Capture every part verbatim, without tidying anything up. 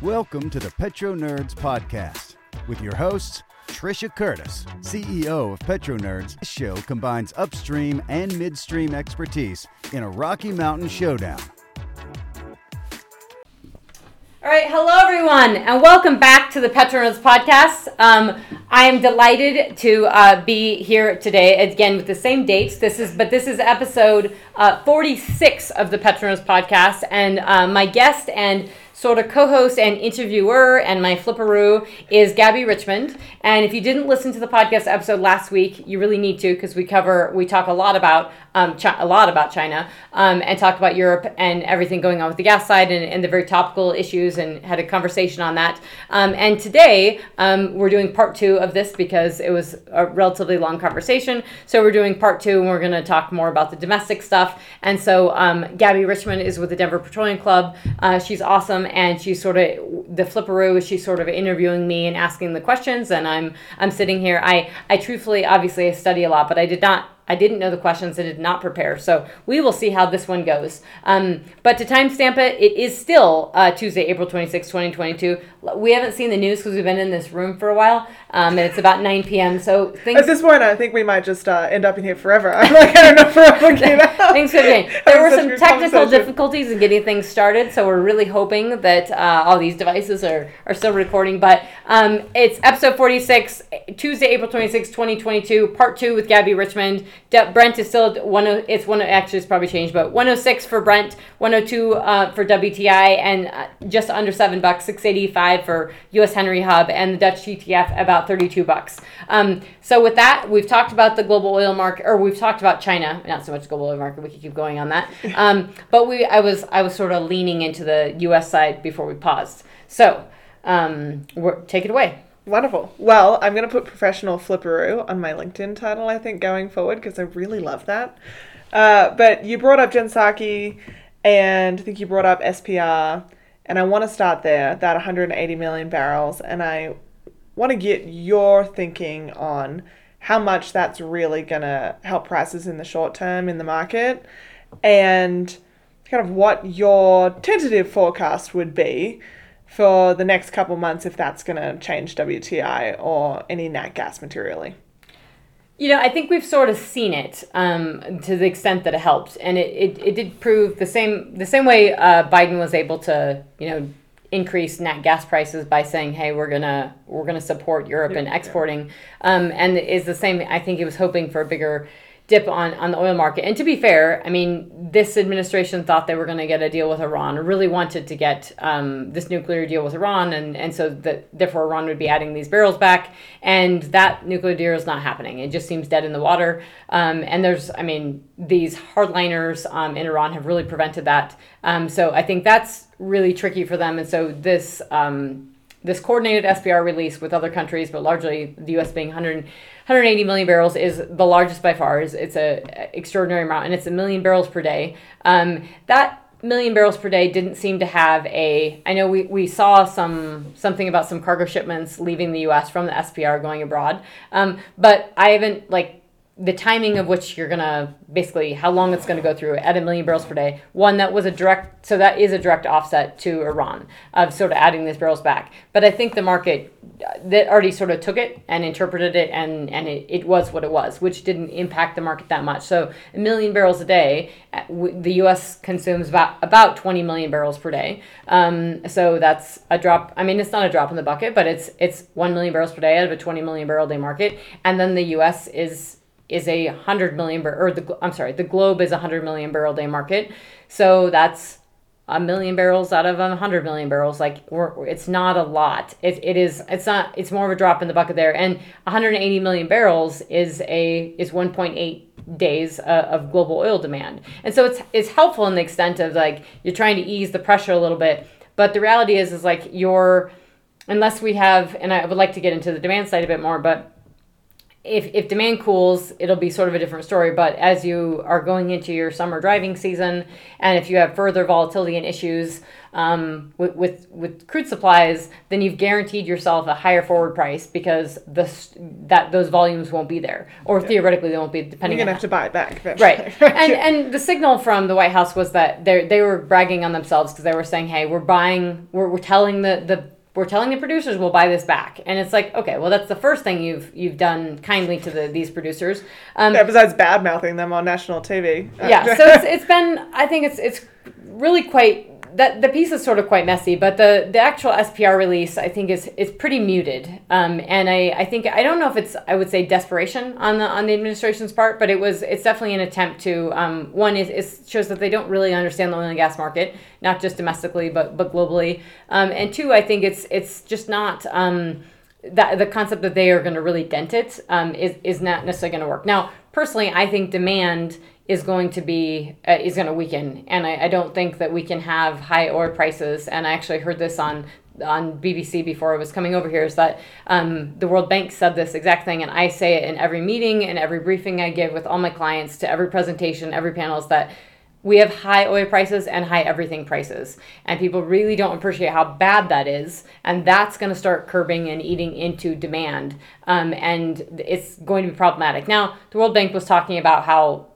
Welcome to the Petro Nerds podcast with your hosts, Trisha Curtis, C E O of Petro Nerds. This show combines upstream and midstream expertise in a Rocky Mountain showdown. All right, hello everyone, and welcome back to the Petronas podcast. Um, I am delighted to uh, be here today again with the same dates. This is, but this is episode uh, forty-six of the Petronas podcast, and uh, my guest and sort of co-host and interviewer and my flipperoo is Gabby Richmond. And if you didn't listen to the podcast episode last week, you really need to, because we cover, we talk a lot about um, chi- a lot about China um, and talk about Europe and everything going on with the gas side and, and the very topical issues, and had a conversation on that. Um, and today um, we're doing part two of this because it was a relatively long conversation. So we're doing part two, and we're going to talk more about the domestic stuff. And so um, Gabby Richmond is with the Denver Petroleum Club. Uh, she's awesome. And she's sort of the flipperoo. She's sort of interviewing me and asking the questions, and I'm I'm sitting here. I I truthfully, obviously, I study a lot, but I did not I didn't know the questions. I did not prepare. So we will see how this one goes. Um, but to timestamp it, it is still uh, Tuesday, April twenty-sixth, twenty twenty-two. We haven't seen the news because we've been in this room for a while, um, and it's about nine p.m. So things at this point, I think we might just uh, end up in here forever. I'm like, I don't know if we're okay out. Things could change. There were some technical difficulties in getting things started, so we're really hoping that uh, all these devices are, are still recording. But um, it's episode forty-six, Tuesday, April twenty-sixth, twenty twenty-two, part two with Gabby Richmond. Brent is still one. It's one. Actually, it's probably changed, but one oh six for Brent, one oh two uh, for W T I, and uh, just under seven bucks, six eighty-five for U S Henry Hub, and the Dutch T T F about thirty-two bucks. Um, so with that, we've talked about the global oil market, or we've talked about China, not so much global oil market. We could keep going on that, um, but we. I was I was sort of leaning into the U S side before we paused. So um, we're, take it away. Wonderful. Well, I'm going to put professional flipperoo on my LinkedIn title, I think, going forward, because I really love that. Uh, but you brought up Jen Psaki, and I think you brought up S P R, and I want to start there, that one hundred eighty million barrels, and I want to get your thinking on how much that's really going to help prices in the short term in the market, and kind of what your tentative forecast would be for the next couple months, if that's going to change W T I or any nat gas materially. You know, I think we've sort of seen it um, to the extent that it helped, and it, it, it did prove the same the same way uh, Biden was able to, you know, increase nat gas prices by saying, "Hey, we're gonna we're gonna support Europe in exporting," um, and is the same. I think he was hoping for a bigger dip on, on the oil market. And to be fair, I mean, this administration thought they were going to get a deal with Iran, or really wanted to get um, this nuclear deal with Iran. And, and so that therefore Iran would be adding these barrels back. And that nuclear deal is not happening. It just seems dead in the water. Um, and there's, I mean, these hardliners um, in Iran have really prevented that. Um, so I think that's really tricky for them. And so this um, this coordinated S P R release with other countries, but largely the U S being one hundred, one hundred eighty million barrels, is the largest by far. It's, it's an extraordinary amount, and it's a million barrels per day. Um, that million barrels per day didn't seem to have a, I know we, we saw some something about some cargo shipments leaving the U S from the S P R going abroad, um, but I haven't, like, the timing of which you're going to, basically how long it's going to go through at a million barrels per day. One, that was a direct, so that is a direct offset to Iran of sort of adding these barrels back. But I think the market that already sort of took it and interpreted it, and, and it, it was what it was, which didn't impact the market that much. So a million barrels a day, the U S consumes about, about twenty million barrels per day. Um, so that's a drop. I mean, it's not a drop in the bucket, but it's, it's one million barrels per day out of a twenty million barrel day market. And then the U S is, is a hundred million bar- or the I'm sorry, the globe is a hundred million barrel day market, so that's a million barrels out of a hundred million barrels. Like, we're, it's not a lot. It it is. It's not. It's more of a drop in the bucket there. And one hundred eighty million barrels is a is one point eight days uh, of global oil demand. And so it's it's helpful in the extent of, like, you're trying to ease the pressure a little bit. But the reality is is like you're, unless we have, and I would like to get into the demand side a bit more, but if if demand cools, it'll be sort of a different story. But as you are going into your summer driving season, and if you have further volatility and issues um, with, with with crude supplies, then you've guaranteed yourself a higher forward price because the that those volumes won't be there, or yeah. theoretically they won't be. Depending, you're gonna on have that. to buy it back, eventually. Right? and and the signal from the White House was that they they were bragging on themselves because they were saying, "Hey, we're buying, we're we're telling the the." We're telling the producers we'll buy this back, and it's like, okay, well, that's the first thing you've you've done kindly to the, these producers. Um, yeah, besides bad mouthing them on national T V. Uh, yeah, so it's it's been. I think it's it's really quite that the piece is sort of quite messy, but the, the actual S P R release I think is is pretty muted, um, and I, I think I don't know if it's I would say desperation on the on the administration's part, but it was it's definitely an attempt to um, one is it shows that they don't really understand the oil and gas market. Not just domestically, but but globally. Um, and two, I think it's it's just not um, that the concept that they are going to really dent it um, is is not necessarily going to work. Now, personally, I think demand is going to be uh, is going to weaken, and I, I don't think that we can have high oil prices. And I actually heard this on on B B C before I was coming over here, is that um, the World Bank said this exact thing, and I say it in every meeting and every briefing I give with all my clients, to every presentation, every panel, is that we have high oil prices and high everything prices, and people really don't appreciate how bad that is, and that's going to start curbing and eating into demand, um, and it's going to be problematic. Now, the World Bank was talking about how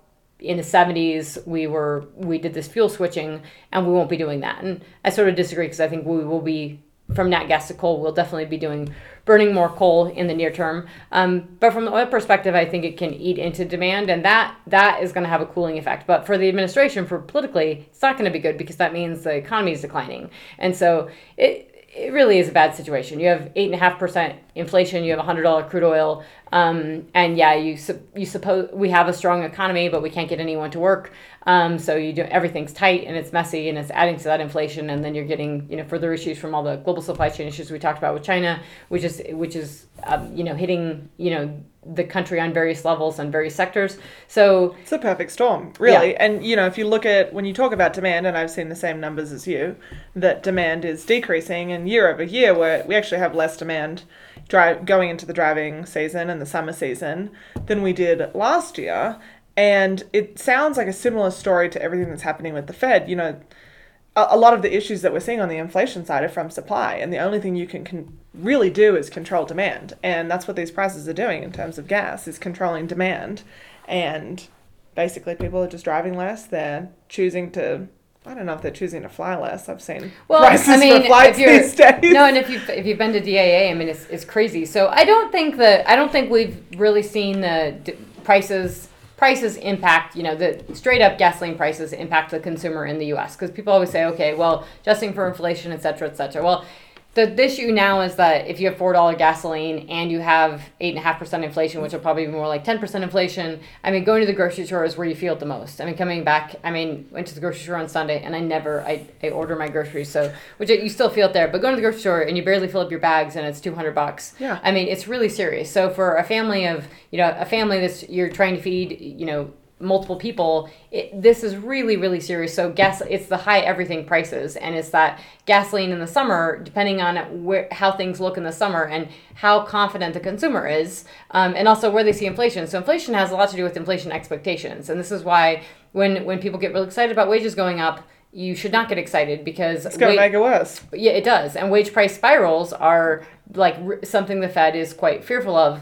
in the seventies we were we did this fuel switching, and we won't be doing that, and I sort of disagree because I think we will be, from nat gas to coal, we'll definitely be doing burning more coal in the near term. Um, but from the oil perspective, I think it can eat into demand, and that that is going to have a cooling effect. But for the administration, for politically, it's not going to be good because that means the economy is declining. And so it it really is a bad situation. You have eight and a half percent inflation. You have a hundred dollar crude oil, um, and yeah, you su- you suppose we have a strong economy, but we can't get anyone to work. Um, so you do everything's tight and it's messy and it's adding to that inflation, and then you're getting you know further issues from all the global supply chain issues we talked about with China, which is which is um, you know hitting you know the country on various levels and various sectors. So it's a perfect storm, really. Yeah. And you know if you look at when you talk about demand, and I've seen the same numbers as you, that demand is decreasing, and year over year where we actually have less demand Drive, going into the driving season and the summer season than we did last year. And it sounds like a similar story to everything that's happening with the Fed. You know, a, a lot of the issues that we're seeing on the inflation side are from supply, and the only thing you can, can really do is control demand. And that's what these prices are doing in terms of gas, is controlling demand. And basically people are just driving less. They're choosing to... I don't know if they're choosing to fly less. I've seen well, prices I mean, for flights these days. No, and if you've, if you've been to D A A, I mean, it's it's crazy. So I don't think that I don't think we've really seen the d- prices prices impact. You know, the straight up gasoline prices impact the consumer in the U S because people always say, okay, well, adjusting for inflation, et cetera, et cetera. Well, the, the issue now is that if you have four dollars gasoline and you have eight point five percent inflation, which will probably be more like ten percent inflation, I mean, going to the grocery store is where you feel it the most. I mean, coming back, I mean, went to the grocery store on Sunday, and I never, I, I order my groceries, so, which you still feel it there, but going to the grocery store and you barely fill up your bags and it's two hundred bucks. Yeah. I mean, it's really serious. So for a family of, you know, a family that's, you're trying to feed, you know, multiple people, it, this is really, really serious. So gas, it's the high everything prices, and it's that gasoline in the summer, depending on where how things look in the summer and how confident the consumer is, um, and also where they see inflation. So inflation has a lot to do with inflation expectations, and this is why when when people get really excited about wages going up, you should not get excited because it's going to make it worse. Yeah, it does. And wage price spirals are like r- something the Fed is quite fearful of,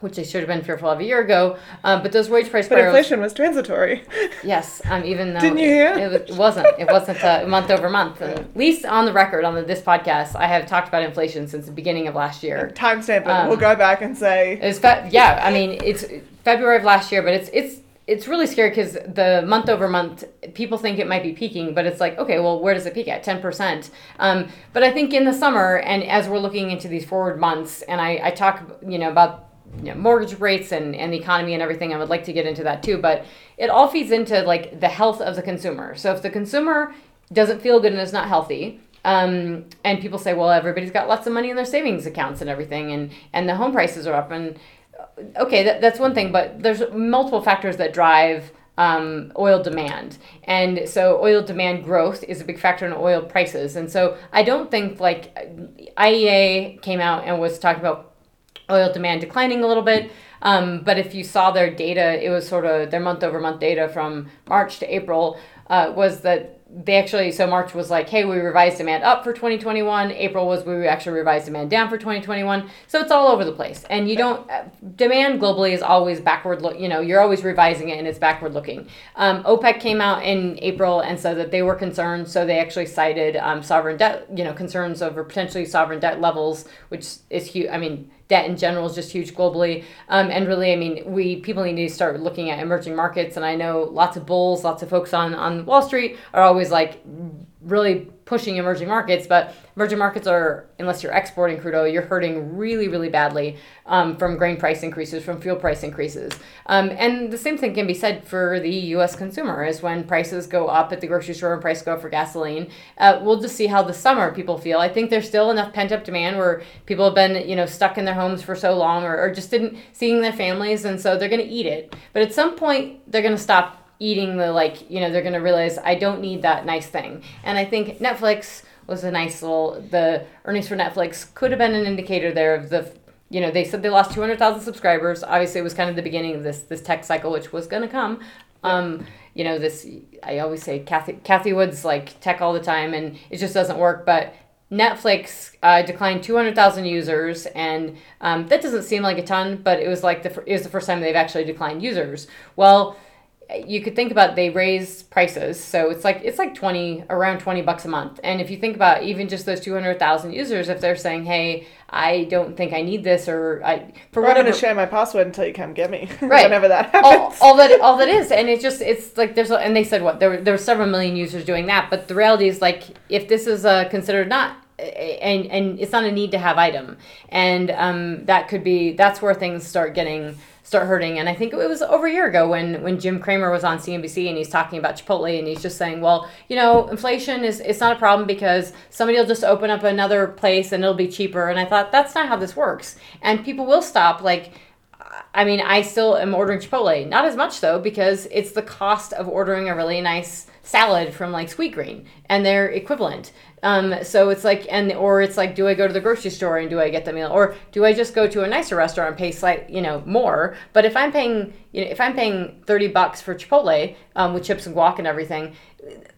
which they should have been fearful of a year ago, um, but those wage price spirals... But inflation was transitory. Yes, um, even though... Didn't you hear? It, it, was, it wasn't. It wasn't uh, month over month. And at least on the record, on the, this podcast, I have talked about inflation since the beginning of last year. Timestamp it. Um, we'll go back and say... It was fe- yeah, I mean, it's February of last year, but it's it's... It's really scary because the month over month, people think it might be peaking, but it's like, okay, well, where does it peak at? ten percent. Um, but I think in the summer, and as we're looking into these forward months, and I, I talk, you know, about... You know, mortgage rates and, and the economy and everything. I would like to get into that too, but it all feeds into like the health of the consumer. So if the consumer doesn't feel good and is not healthy, um, and people say, well, everybody's got lots of money in their savings accounts and everything, and, and the home prices are up, and okay, that, that's one thing, but there's multiple factors that drive Um, oil demand. And so oil demand growth is a big factor in oil prices. And so I don't think like I E A came out and was talking about oil demand declining a little bit. Um, but if you saw their data, it was sort of their month over month data from March to April uh, was that they actually, so March was like, hey, we revised demand up for twenty twenty-one. April was we actually revised demand down for twenty twenty-one. So it's all over the place. And you don't, demand globally is always backward, look, you know, you're always revising it and it's backward looking. Um, OPEC came out in April and said that they were concerned. So they actually cited um, sovereign debt, you know, concerns over potentially sovereign debt levels, which is huge. I mean, debt in general is just huge globally. Um, and really, I mean, we people need to start looking at emerging markets. And I know lots of bulls, lots of folks on, on Wall Street are always like really pushing emerging markets. But emerging markets are, unless you're exporting crude oil, you're hurting really, really badly um, from grain price increases, from fuel price increases. Um, and the same thing can be said for the U S consumer is when prices go up at the grocery store and prices go up for gasoline. Uh, we'll just see how this summer people feel. I think there's still enough pent-up demand where people have been, you know, stuck in their homes for so long or, or just didn't seeing their families. And so they're going to eat it. But at some point, they're going to stop eating the, like, you know, they're going to realize I don't need that nice thing. And I think Netflix was a nice little, the earnings for Netflix could have been an indicator there of the, you know, they said they lost two hundred thousand subscribers. Obviously, it was kind of the beginning of this this tech cycle, which was going to come. Um, you know, this, I always say Kathy, Kathy Wood's like tech all the time and it just doesn't work. But Netflix uh, declined two hundred thousand users, and um, that doesn't seem like a ton, but it was like the it was the first time they've actually declined users. Well, you could think about they raise prices, so it's like it's like twenty around twenty bucks a month. And if you think about even just those two hundred thousand users, if they're saying, "Hey, I don't think I need this," or I for well, whatever, I'm going to share my password until you come get me, right? Whenever that happens, all, all that all that is, and it just it's like there's and they said what there were, there were several million users doing that, but the reality is like if this is uh, considered not. And and it's not a need to have item, and um that could be that's where things start getting start hurting. And I think it was over a year ago when when Jim Kramer was on C N B C and he's talking about Chipotle and he's just saying, well, you know, inflation is it's not a problem because somebody will just open up another place and it'll be cheaper. And I thought that's not how this works, and people will stop like. I mean, I still am ordering Chipotle. Not as much, though, because it's the cost of ordering a really nice salad from, like, Sweetgreen, and they're equivalent. Um, so it's like, and or it's like, do I go to the grocery store and do I get the meal? Or do I just go to a nicer restaurant and pay slight, you know, more? But if I'm paying, you know, if I'm paying thirty bucks for Chipotle um, with chips and guac and everything,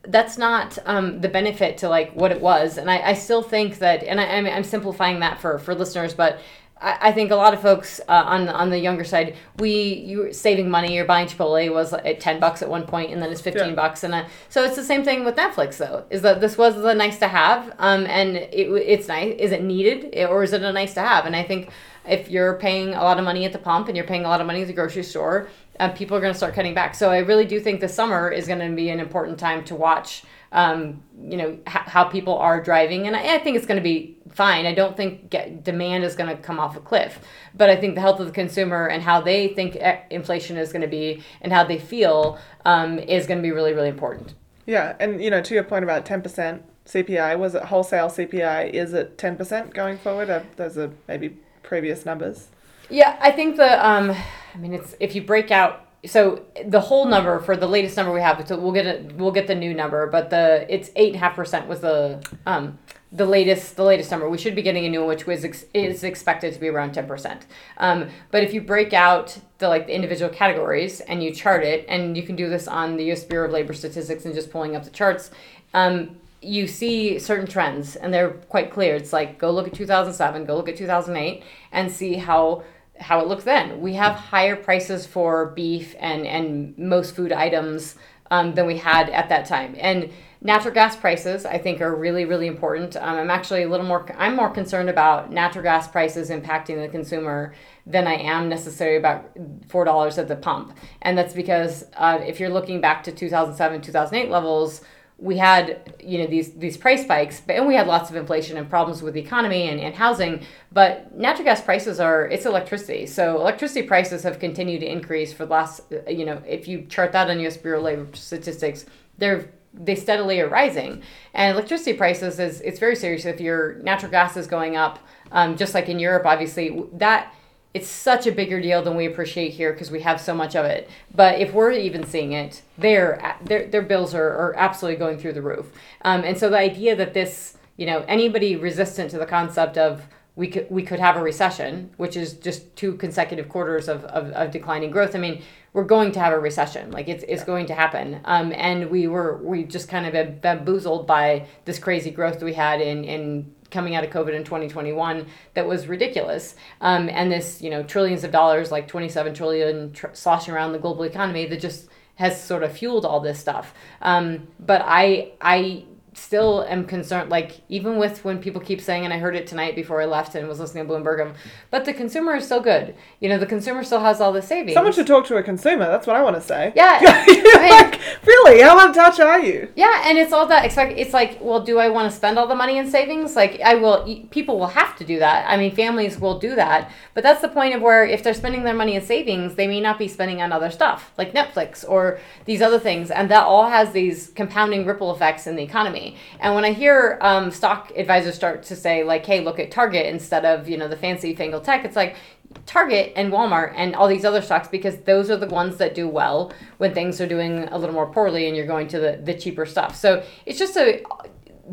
that's not um, the benefit to, like, what it was. And I, I still think that, and I, I'm, I'm simplifying that for, for listeners, but I think a lot of folks uh, on on the younger side, we you were saving money. You're buying Chipotle was at ten bucks at one point, and then it's fifteen yeah. bucks, and uh, so it's the same thing with Netflix though. Is that this was the nice to have, um, and it it's nice. Is it needed or is it a nice to have? And I think if you're paying a lot of money at the pump and you're paying a lot of money at the grocery store, uh, people are going to start cutting back. So I really do think this summer is going to be an important time to watch. Um, you know, h- how people are driving. And I, I think it's going to be fine. I don't think get, demand is going to come off a cliff. But I think the health of the consumer and how they think inflation is going to be and how they feel um, is going to be really, really important. Yeah. And, you know, to your point about ten percent C P I, was it wholesale C P I? Is it ten percent going forward? Uh, those are maybe previous numbers. Yeah. I think the, um, I mean, it's if you break out, so the whole number for the latest number we have, so we'll get a, we'll get the new number, but the it's eight and a half percent was the um the latest the latest number. We should be getting a new one, which was ex- is expected to be around ten percent. Um, but if you break out the like the individual categories and you chart it, and you can do this on the U S Bureau of Labor Statistics and just pulling up the charts, um, you see certain trends and they're quite clear. It's like go look at two thousand seven, go look at two thousand eight, and see how. how it looked then. We have higher prices for beef and, and most food items um, than we had at that time. And natural gas prices, I think, are really, really important. Um, I'm actually a little more, I'm more concerned about natural gas prices impacting the consumer than I am necessarily about four dollars at the pump. And that's because uh, if you're looking back to two thousand seven, two thousand eight levels, we had, you know, these these price spikes, but and we had lots of inflation and problems with the economy and, and housing. But natural gas prices are it's electricity, so electricity prices have continued to increase for the last, you know, if you chart that on U S Bureau of Labor Statistics, they're they steadily are rising. And electricity prices is it's very serious. If your natural gas is going up, um, just like in Europe, obviously that. It's such a bigger deal than we appreciate here because we have so much of it. But if we're even seeing it, their their their bills are, are absolutely going through the roof. Um, and so the idea that this, you know, anybody resistant to the concept of we could we could have a recession, which is just two consecutive quarters of, of, of declining growth. I mean, we're going to have a recession. Like it's it's yeah. going to happen. Um, and we were we just kind of bamboozled by this crazy growth we had in in coming out of COVID in twenty twenty-one that was ridiculous. Um, and this you know trillions of dollars, like twenty-seven trillion tr- sloshing around the global economy that just has sort of fueled all this stuff. Um, but I I. still am concerned, like even with when people keep saying, and I heard it tonight before I left and was listening to Bloomberg, but the consumer is still good. You know, the consumer still has all the savings. Someone should talk to a consumer. That's what I want to say. Yeah. I mean, like, really? How out of touch are you? Yeah. And it's all that expect. It's like, well, do I want to spend all the money in savings? Like I will, people will have to do that. I mean, families will do that, but that's the point of where if they're spending their money in savings, they may not be spending on other stuff like Netflix or these other things. And that all has these compounding ripple effects in the economy. And when I hear um, stock advisors start to say, like, hey, look at Target instead of, you know, the fancy fangled tech, it's like Target and Walmart and all these other stocks, because those are the ones that do well when things are doing a little more poorly and you're going to the, the cheaper stuff. So it's just a...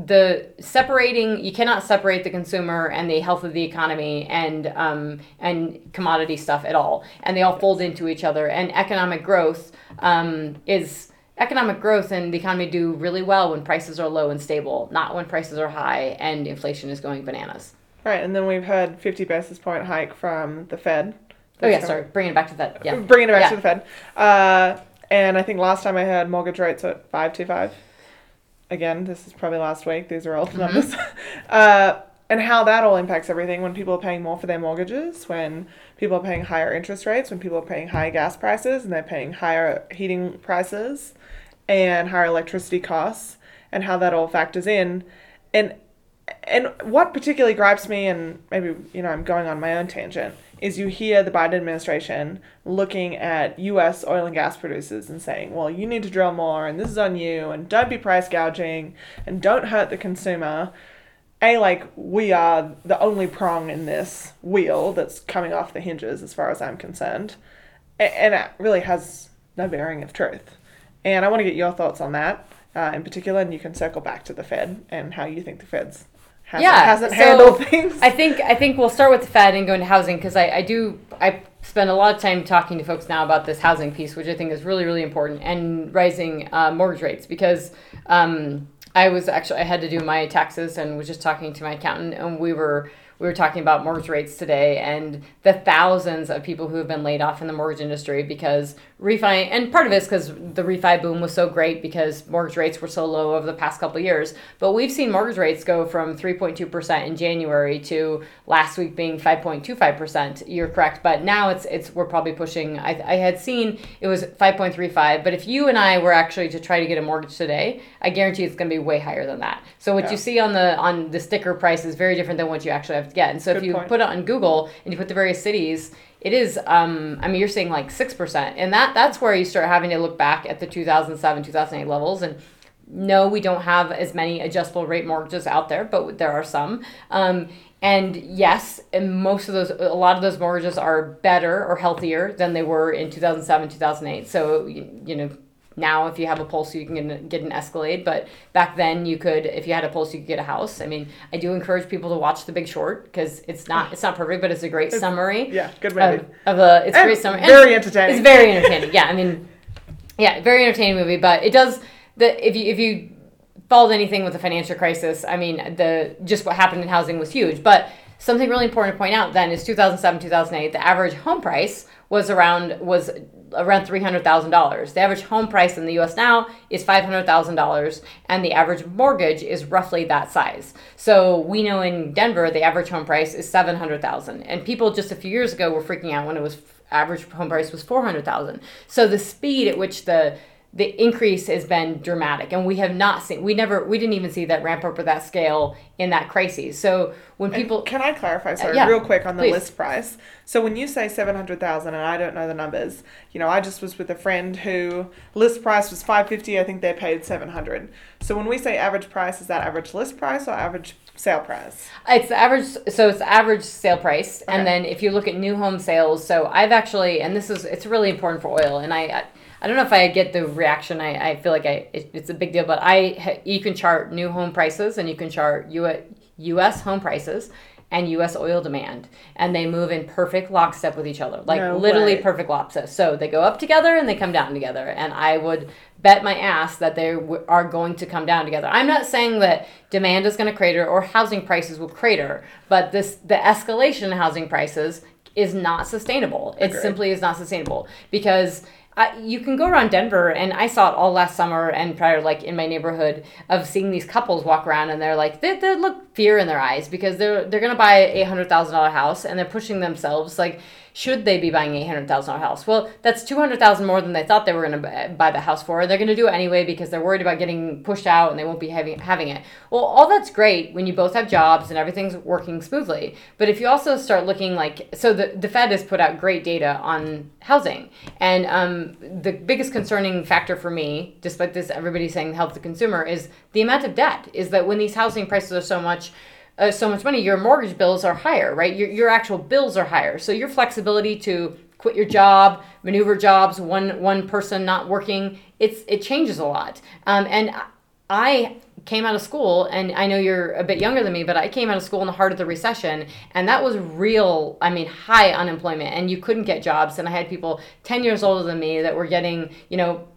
the separating, you cannot separate the consumer and the health of the economy and um, and commodity stuff at all. And they all fold into each other. And economic growth um, is... Economic growth and the economy do really well when prices are low and stable, not when prices are high and inflation is going bananas. Right, and then we've had fifty basis point hike from the Fed. That's oh, yeah, sorry, bringing it back to the Fed. Yeah. Bringing it back yeah. to the Fed. Uh, and I think last time I heard mortgage rates at five twenty-five. Again, this is probably last week. These are old mm-hmm. numbers. uh, and how that all impacts everything when people are paying more for their mortgages, when people are paying higher interest rates, when people are paying higher gas prices and they're paying higher heating prices and higher electricity costs, and how that all factors in. And and what particularly gripes me, and maybe, you know, I'm going on my own tangent, is you hear the Biden administration looking at U S oil and gas producers and saying, well, you need to drill more, and this is on you, and don't be price gouging, and don't hurt the consumer. A, like, we are the only prong in this wheel that's coming off the hinges, as far as I'm concerned. And it really has no bearing of truth. And I want to get your thoughts on that uh, in particular, and you can circle back to the Fed and how you think the Fed's hasn't, yeah. hasn't so handled things. I think I think we'll start with the Fed and go into housing, because I, I do... I. spend a lot of time talking to folks now about this housing piece, which I think is really, really important, and rising uh, mortgage rates, because um, I was actually, I had to do my taxes and was just talking to my accountant, and we were we were talking about mortgage rates today and the thousands of people who have been laid off in the mortgage industry because refi, and part of it is because the refi boom was so great because mortgage rates were so low over the past couple of years. But we've seen mortgage rates go from three point two percent in January to last week being five point two five percent. You're correct. But now it's, it's we're probably pushing, I, I had seen it was five point three five, but if you and I were actually to try to get a mortgage today, I guarantee it's going to be way higher than that. So what yeah. you see on the, on the sticker price is very different than what you actually have to get. And so Good if you point. put it on Google and you put the various cities, it is, um, I mean, you're seeing like six percent. And that that's where you start having to look back at the two thousand seven, two thousand eight levels. And no, we don't have as many adjustable rate mortgages out there, but there are some. Um, and yes, and most of those, a lot of those mortgages are better or healthier than they were in two thousand seven, two thousand eight. So, you, you know, now, if you have a Pulse, you can get an Escalade. But back then, you could, if you had a Pulse, you could get a house. I mean, I do encourage people to watch The Big Short, because it's not it's not perfect, but it's a great it's, summary. Yeah, good movie. Of, of a, it's and a great summary. Very and entertaining. It's very entertaining. Yeah, I mean, yeah, very entertaining movie. But it does the if you if you followed anything with the financial crisis, I mean, the just what happened in housing was huge. But something really important to point out then is two thousand seven, two thousand eight, the average home price was around was. around three hundred thousand dollars. The average home price in the U S now is five hundred thousand dollars, and the average mortgage is roughly that size. So we know in Denver, the average home price is seven hundred thousand dollars. And people just a few years ago were freaking out when it was average home price was four hundred thousand dollars. So the speed at which the the increase has been dramatic, and we have not seen, we never, we didn't even see that ramp up or that scale in that crisis. So when people... And can I clarify, sorry, uh, yeah, real quick on the please. list price? So when you say seven hundred thousand, and I don't know the numbers, you know, I just was with a friend who list price was five fifty, I think they paid seven hundred. So when we say average price, is that average list price or average sale price? It's the average, so it's the average sale price. Okay. And then if you look at new home sales, so I've actually, and this is, it's really important for oil, and I... I I don't know if I get the reaction. I, I feel like I it, it's a big deal, but I you can chart new home prices and you can chart U S home prices, and U S oil demand, and they move in perfect lockstep with each other, like no literally way. perfect lockstep. So they go up together and they come down together, and I would bet my ass that they w- are going to come down together. I'm not saying that demand is going to crater or housing prices will crater, but this the escalation in housing prices is not sustainable. It Agreed. simply is not sustainable, because Uh, you can go around Denver, and I saw it all last summer and prior, like in my neighborhood, of seeing these couples walk around, and they're like, they, they look fear in their eyes because they're they're gonna buy an eight hundred thousand dollars house, and they're pushing themselves. Like, should they be buying an eight hundred thousand dollars house? Well, that's two hundred thousand dollars more than they thought they were gonna buy the house for. They're gonna do it anyway because they're worried about getting pushed out and they won't be having having it. Well, all that's great when you both have jobs and everything's working smoothly. But if you also start looking like, so the, the Fed has put out great data on housing, and um. the biggest concerning factor for me, despite this everybody saying help the consumer, is the amount of debt. Is that when these housing prices are so much uh, so much money, your mortgage bills are higher, right? Your your actual bills are higher. So your flexibility to quit your job, maneuver jobs, one one person not working, it's it changes a lot. Um, and I came out of school, and I know you're a bit younger than me, but I came out of school in the heart of the recession, and that was real, I mean, high unemployment, and you couldn't get jobs. And I had people ten years older than me that were getting, you know,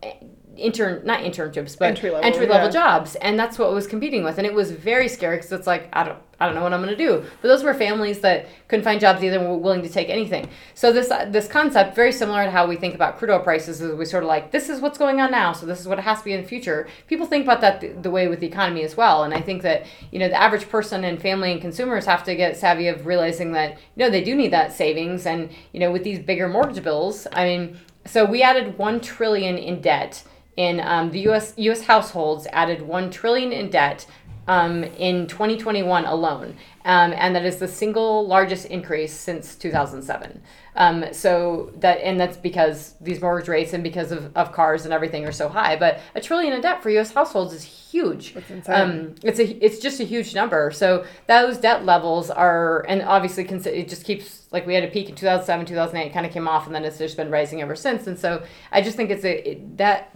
intern, not internships, but entry level, entry level yeah. jobs. And that's what I was competing with. And it was very scary because it's like, I don't, I don't know what I'm going to do. But those were families that couldn't find jobs either and were willing to take anything. So this uh, this concept, very similar to how we think about crude oil prices, is we sort of like, this is what's going on now, so this is what it has to be in the future. People think about that th- the way with the economy as well. And I think that, you know, the average person and family and consumers have to get savvy of realizing that, you know, they do need that savings. And, you know, with these bigger mortgage bills, I mean, so we added one trillion dollars in debt. In um, the U S U S households added one trillion dollars in debt um, in twenty twenty-one alone, um, and that is the single largest increase since two thousand seven. Um, so that and that's because these mortgage rates and because of, of cars and everything are so high. But a trillion in debt for U S households is huge. That's insane. Um, it's a it's just a huge number. So those debt levels are, and obviously it just keeps. Like we had a peak in two thousand seven, two thousand eight, kind of came off, and then it's just been rising ever since. And so I just think it's a it, that.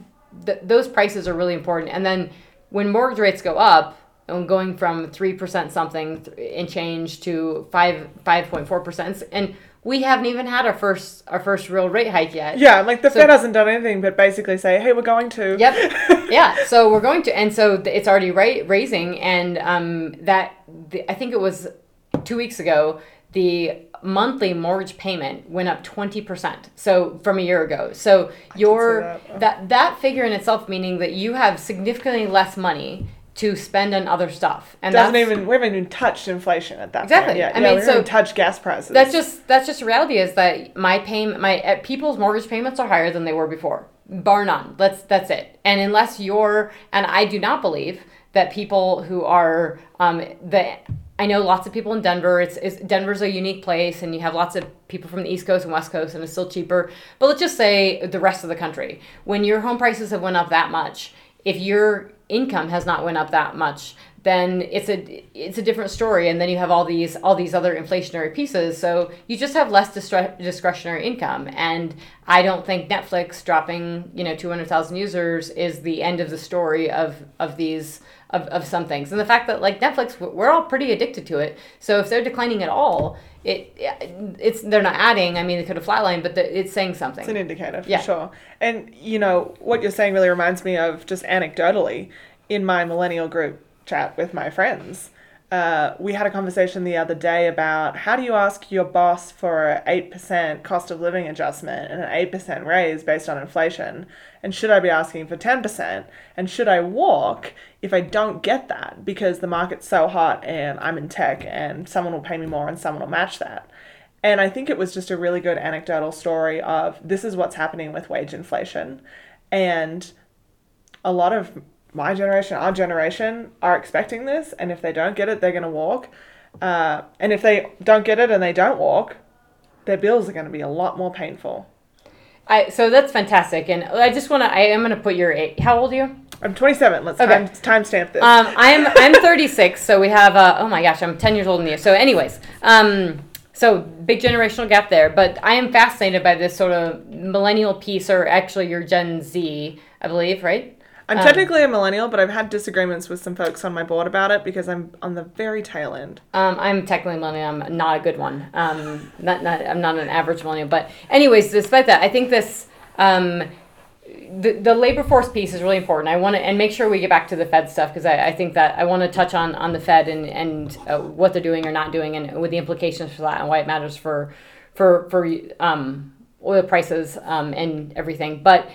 Th- those prices are really important. And then when mortgage rates go up, and going from three percent something th- in change to five point four percent, and we haven't even had our first our first real rate hike yet. Yeah, like the so, Fed hasn't done anything but basically say, hey, we're going to. Yep. Yeah, so we're going to. And so it's already ra- raising. And um, that the, I think it was two weeks ago, the monthly mortgage payment went up twenty percent. So from a year ago. So your that. Oh. that that figure in itself, meaning that you have significantly less money to spend on other stuff, and doesn't even we haven't even touched inflation at that exactly. point. Exactly. I yeah, mean, we haven't so touched gas prices. That's just that's just the reality. Is that my payment, my uh, people's mortgage payments are higher than they were before, bar none. That's that's it. And unless you're, and I do not believe that people who are um, the. I know lots of people in Denver. It's, it's Denver's a unique place, and you have lots of people from the East Coast and West Coast, and it's still cheaper. But let's just say the rest of the country. When your home prices have went up that much, if your income has not went up that much, then it's a it's a different story. And then you have all these all these other inflationary pieces. So you just have less distre- discretionary income. And I don't think Netflix dropping, you know, two hundred thousand users is the end of the story of of these. Of, of some things. And the fact that, like, Netflix, we're all pretty addicted to it. So if they're declining at all, it it's they're not adding. I mean, they could have flatlined, but it's saying something. It's an indicator, for yeah. sure. And, you know, what you're saying really reminds me of, just anecdotally, in my millennial group chat with my friends, uh, we had a conversation the other day about how do you ask your boss for an eight percent cost of living adjustment and an eight percent raise based on inflation? And should I be asking for ten percent? And should I walk if I don't get that because the market's so hot and I'm in tech and someone will pay me more and someone will match that? And I think it was just a really good anecdotal story of this is what's happening with wage inflation. And a lot of my generation, our generation, are expecting this. And if they don't get it, they're going to walk. Uh, and if they don't get it and they don't walk, their bills are going to be a lot more painful. I So that's fantastic. And I just want to, I am going to put your, eight, how old are you? I'm twenty-seven. Let's okay. time, time stamp this. Um, I'm I'm thirty-six, so we have, uh, oh my gosh, I'm ten years older than you. So anyways, um, so big generational gap there. But I am fascinated by this sort of millennial piece, or actually your Gen Z, I believe, right? I'm um, technically a millennial, but I've had disagreements with some folks on my board about it because I'm on the very tail end. Um, I'm technically a millennial. I'm not a good one. Um, not, not, I'm not an average millennial. But anyways, despite that, I think this... Um, The, the labor force piece is really important. I want to, and make sure we get back to the Fed stuff, because I, I think that I want to touch on, on the Fed and, and uh, what they're doing or not doing, and with the implications for that and why it matters for for, for um, oil prices um, and everything. But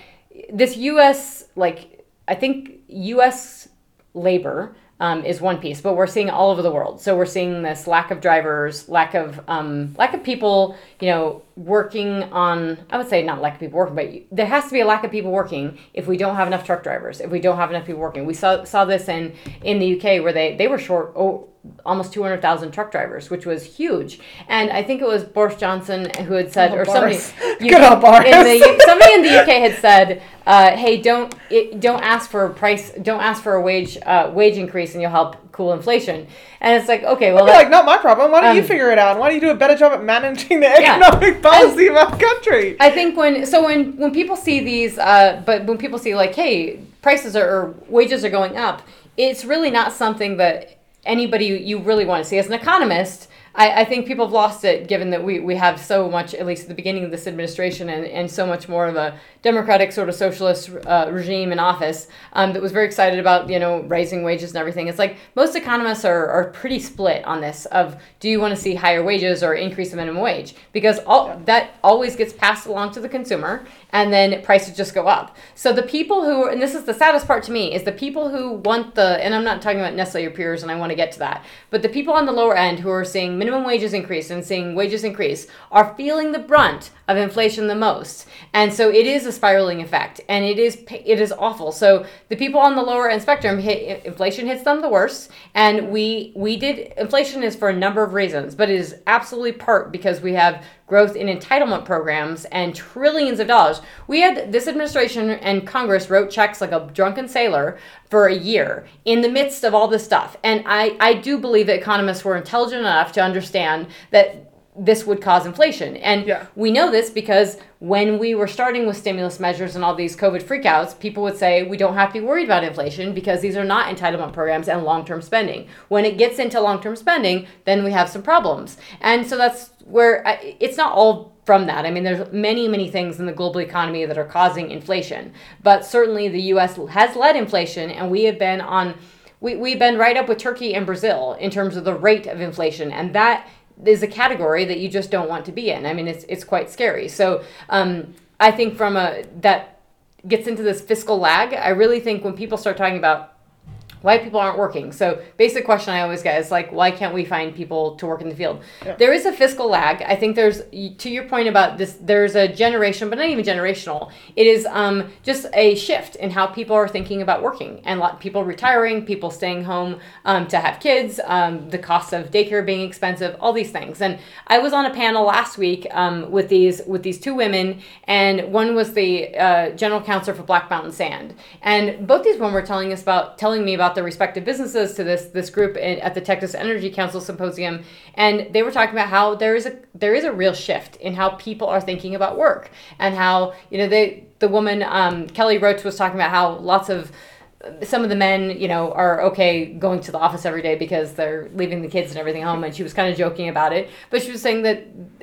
this U S, like, I think U S labor um, is one piece, but we're seeing all over the world. So we're seeing this lack of drivers, lack of um, lack of people, you know, working on, I would say not lack of people working, but there has to be a lack of people working if we don't have enough truck drivers, if we don't have enough people working. We saw saw this in, in the U K where they, they were short oh, almost two hundred thousand truck drivers, which was huge. And I think it was Boris Johnson who had said, oh, or Boris. somebody, you know, in the, somebody in the U K had said, uh, hey, don't it, don't ask for a price, don't ask for a wage uh, wage increase and you'll help cool inflation. And it's like, okay, well. That, like, not my problem. Why don't um, you figure it out? Why don't you do a better job at managing the economic yeah. policy of our country. I think when so when when people see these uh but when people see like, hey, prices are or wages are going up, it's really not something that anybody you really want to see. As an economist, I, I think people have lost it, given that we, we have so much, at least at the beginning of this administration, and, and so much more of a democratic sort of socialist uh, regime in office um, that was very excited about, you know, raising wages and everything. It's like most economists are, are pretty split on this of, do you want to see higher wages or increase the minimum wage? Because all yeah. that always gets passed along to the consumer, and then prices just go up. So the people who, and this is the saddest part to me, is the people who want the, and I'm not talking about necessarily your peers, and I want to get to that, but the people on the lower end who are seeing minimum wages increase and seeing wages increase are feeling the brunt of inflation the most. And so it is a spiraling effect, and it is it is awful. So the people on the lower end spectrum, hit, inflation hits them the worst, and we we did, inflation is for a number of reasons, but it is absolutely part because we have growth in entitlement programs and trillions of dollars. We had this administration and Congress wrote checks like a drunken sailor for a year in the midst of all this stuff. And I, I do believe that economists were intelligent enough to understand that this would cause inflation. And yeah. we know this because when we were starting with stimulus measures and all these COVID freakouts, people would say, we don't have to be worried about inflation because these are not entitlement programs and long-term spending. When it gets into long-term spending, then we have some problems. And so that's where I, it's not all from that. I mean, there's many, many things in the global economy that are causing inflation, but certainly the U S has led inflation, and we have been on, we, we've been right up with Turkey and Brazil in terms of the rate of inflation. And that is a category that you just don't want to be in. I mean, it's it's quite scary. So um, I think from a, that gets into this fiscal lag. I really think when people start talking about why people aren't working. So basic question I always get is like, why can't we find people to work in the field? Yeah. There is a fiscal lag. I think there's, to your point about this, there's a generation, but not even generational. It is um, just a shift in how people are thinking about working, and a lot of people retiring, people staying home um, to have kids, um, the cost of daycare being expensive, all these things. And I was on a panel last week um, with these with these two women, and one was the uh, general counsel for Black Mountain Sand. And both these women were telling us about, telling me about their respective businesses to this this group in, at the Texas Energy Council symposium, and they were talking about how there is a there is a real shift in how people are thinking about work, and how, you know, they the woman um, Kelly Roach was talking about how lots of some of the men, you know, are okay going to the office every day because they're leaving the kids and everything home, and she was kind of joking about it, but she was saying that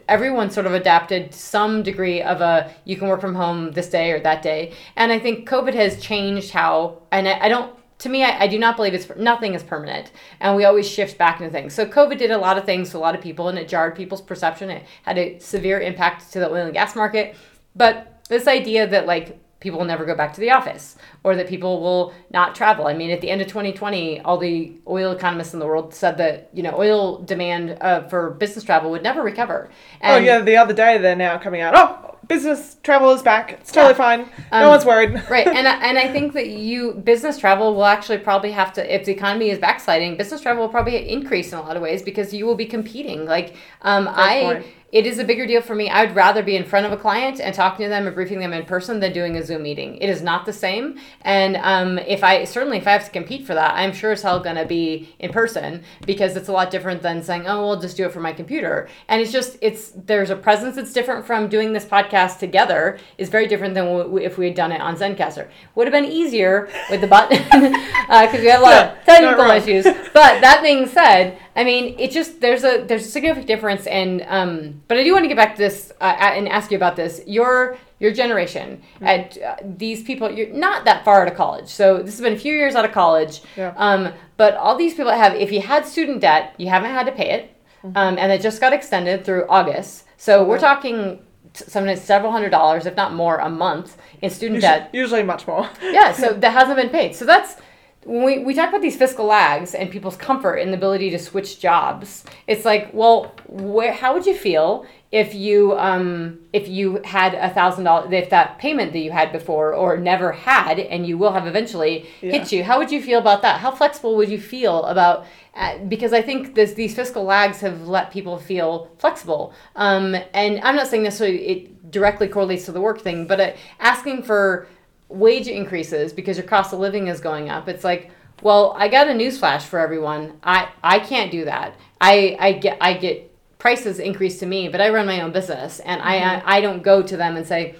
everyone sort of adapted some degree of a, you can work from home this day or that day. And I think COVID has changed how, and I, I don't To me, I, I do not believe it's, nothing is permanent, and we always shift back into things. So COVID did a lot of things to a lot of people, and it jarred people's perception. It had a severe impact to the oil and gas market. But this idea that, like, people will never go back to the office, or that people will not travel. I mean, at the end of twenty twenty, all the oil economists in the world said that, you know, oil demand uh, for business travel would never recover. And oh, yeah, the other day they're now coming out, oh, business travel is back. It's totally yeah. fine. No um, one's worried. Right. And I, and I think that you, business travel will actually probably have to, if the economy is backsliding, business travel will probably increase in a lot of ways because you will be competing. Like, um, I, it is a bigger deal for me. I would rather be in front of a client and talking to them and briefing them in person than doing a Zoom meeting. It is not the same. And um, if I certainly if I have to compete for that, I'm sure as hell going to be in person, because it's a lot different than saying, oh, we'll just do it from my computer. And it's just it's there's a presence that's different from doing this podcast together is very different than we, if we had done it on Zencastr. Would have been easier with the button because uh, we had a lot yeah, of technical issues. But that being said, I mean, it just there's a there's a significant difference, and um, but I do want to get back to this uh, and ask you about this. Your your generation, mm-hmm. at uh, these people, you're not that far out of college, so this has been a few years out of college. Yeah. Um, but all these people have, if you had student debt, you haven't had to pay it, mm-hmm. um, and it just got extended through August. So mm-hmm. we're talking sometimes several hundred dollars, if not more, a month in student usually, debt. Usually much more. Yeah, so that hasn't been paid. So that's. When we, we talk about these fiscal lags and people's comfort and the ability to switch jobs, it's like, well, where, how would you feel if you um, if you had a thousand dollars, if that payment that you had before or never had and you will have eventually yeah. hit you? How would you feel about that? How flexible would you feel about? Uh, because I think this, these fiscal lags have let people feel flexible, um, and I'm not saying necessarily it directly correlates to the work thing, but uh, asking for wage increases because your cost of living is going up. It's like, well, I got a newsflash for everyone. I, I can't do that. I, I get I get prices increased to me, but I run my own business, and mm-hmm. I I don't go to them and say,